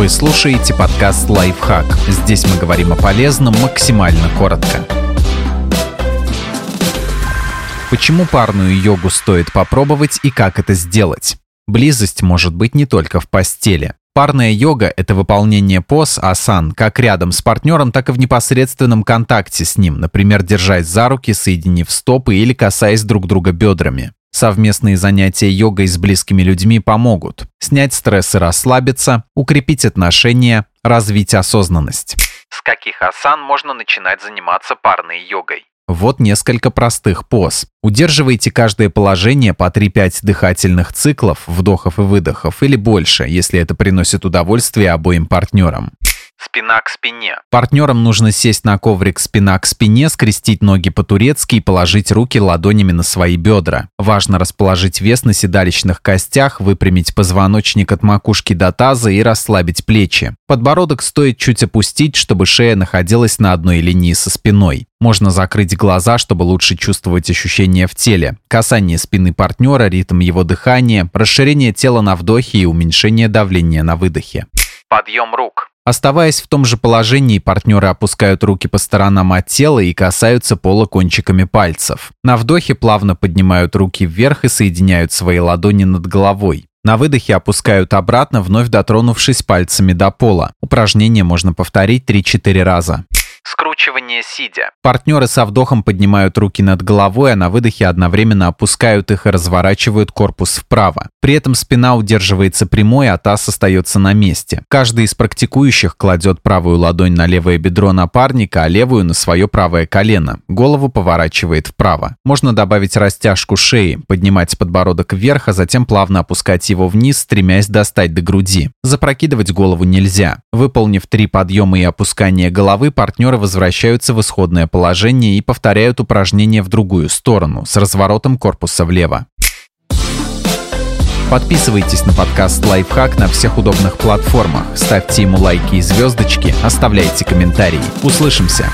Вы слушаете подкаст «Лайфхак». Здесь мы говорим о полезном максимально коротко. Почему парную йогу стоит попробовать и как это сделать? Близость может быть не только в постели. Парная йога – это выполнение поз, асан, как рядом с партнером, так и в непосредственном контакте с ним, например, держась за руки, соединив стопы или касаясь друг друга бедрами. Совместные занятия йогой с близкими людьми помогут снять стресс и расслабиться, укрепить отношения, развить осознанность. С каких асан можно начинать заниматься парной йогой? Вот несколько простых поз. Удерживайте каждое положение по 3-5 дыхательных циклов, вдохов и выдохов, или больше, если это приносит удовольствие обоим партнерам. Спина к спине. Партнерам нужно сесть на коврик спина к спине, скрестить ноги по-турецки и положить руки ладонями на свои бедра. Важно расположить вес на седалищных костях, выпрямить позвоночник от макушки до таза и расслабить плечи. Подбородок стоит чуть опустить, чтобы шея находилась на одной линии со спиной. Можно закрыть глаза, чтобы лучше чувствовать ощущения в теле. Касание спины партнера, ритм его дыхания, расширение тела на вдохе и уменьшение давления на выдохе. Подъем рук. Оставаясь в том же положении, партнеры опускают руки по сторонам от тела и касаются пола кончиками пальцев. На вдохе плавно поднимают руки вверх и соединяют свои ладони над головой. На выдохе опускают обратно, вновь дотронувшись пальцами до пола. Упражнение можно повторить 3-4 раза. Скручивание сидя. Партнеры со вдохом поднимают руки над головой, а на выдохе одновременно опускают их и разворачивают корпус вправо. При этом спина удерживается прямой, а таз остается на месте. Каждый из практикующих кладет правую ладонь на левое бедро напарника, а левую на свое правое колено. Голову поворачивает вправо. Можно добавить растяжку шеи, поднимать подбородок вверх, а затем плавно опускать его вниз, стремясь достать до груди. Запрокидывать голову нельзя. Выполнив 3 подъема и опускания головы, партнер возвращаются в исходное положение и повторяют упражнение в другую сторону, с разворотом корпуса влево. Подписывайтесь на подкаст «Лайфхак» на всех удобных платформах, ставьте ему лайки и звездочки, оставляйте комментарии. Услышимся!